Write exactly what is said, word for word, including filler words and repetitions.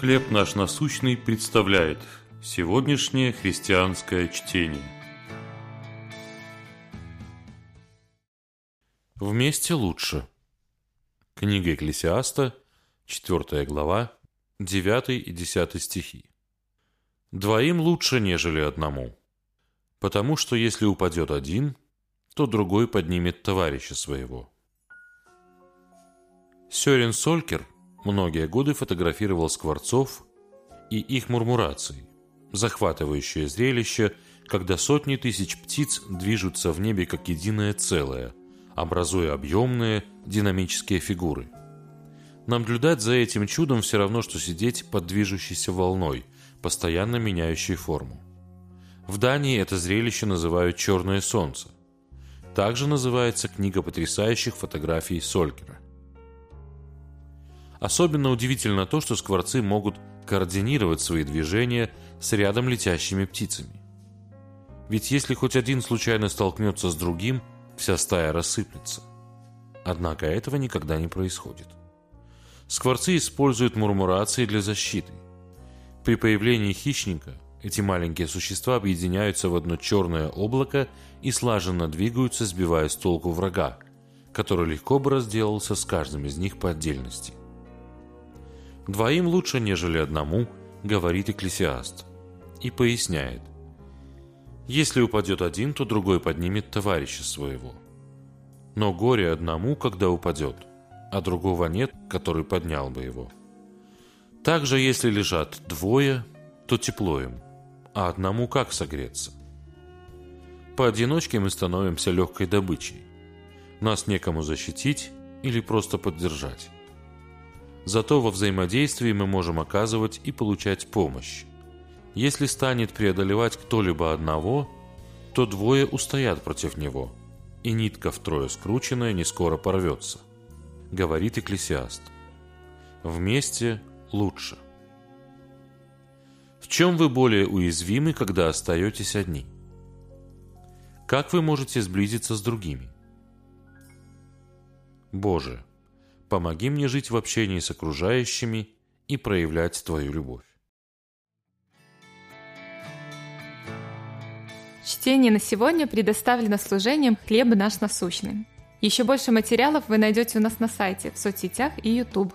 «Хлеб наш насущный» представляет сегодняшнее христианское чтение. Вместе лучше. Книга Экклесиаста, четвёртая глава, девятый и десятый стихи. «Двоим лучше, нежели одному, потому что если упадет один, то другой поднимет товарища своего». Сёрен Солькер многие годы фотографировал скворцов и их мурмурации. Захватывающее зрелище, когда сотни тысяч птиц движутся в небе как единое целое, образуя объемные динамические фигуры. Наблюдать за этим чудом все равно, что сидеть под движущейся волной, постоянно меняющей форму. В Дании это зрелище называют «Черное солнце». Также называется книга потрясающих фотографий Солькера. Особенно удивительно то, что скворцы могут координировать свои движения с рядом летящими птицами. Ведь если хоть один случайно столкнется с другим, вся стая рассыплется. Однако этого никогда не происходит. Скворцы используют мурмурации для защиты. При появлении хищника эти маленькие существа объединяются в одно черное облако и слаженно двигаются, сбивая с толку врага, который легко бы разделался с каждым из них по отдельности. «Двоим лучше, нежели одному», — говорит Экклесиаст. И поясняет. «Если упадет один, то другой поднимет товарища своего. Но горе одному, когда упадет, а другого нет, который поднял бы его. Также, если лежат двое, то тепло им, а одному как согреться? Поодиночке мы становимся легкой добычей. Нас некому защитить или просто поддержать. Зато во взаимодействии мы можем оказывать и получать помощь. Если станет преодолевать кто-либо одного, то двое устоят против него, и нитка втрое скрученная не скоро порвется», — говорит Экклесиаст. «Вместе лучше». В чем вы более уязвимы, когда остаетесь одни? Как вы можете сблизиться с другими? «Боже, помоги мне жить в общении с окружающими и проявлять Твою любовь». Чтение на сегодня предоставлено служением «Хлеб наш насущный». Еще больше материалов вы найдете у нас на сайте, в соцсетях и YouTube.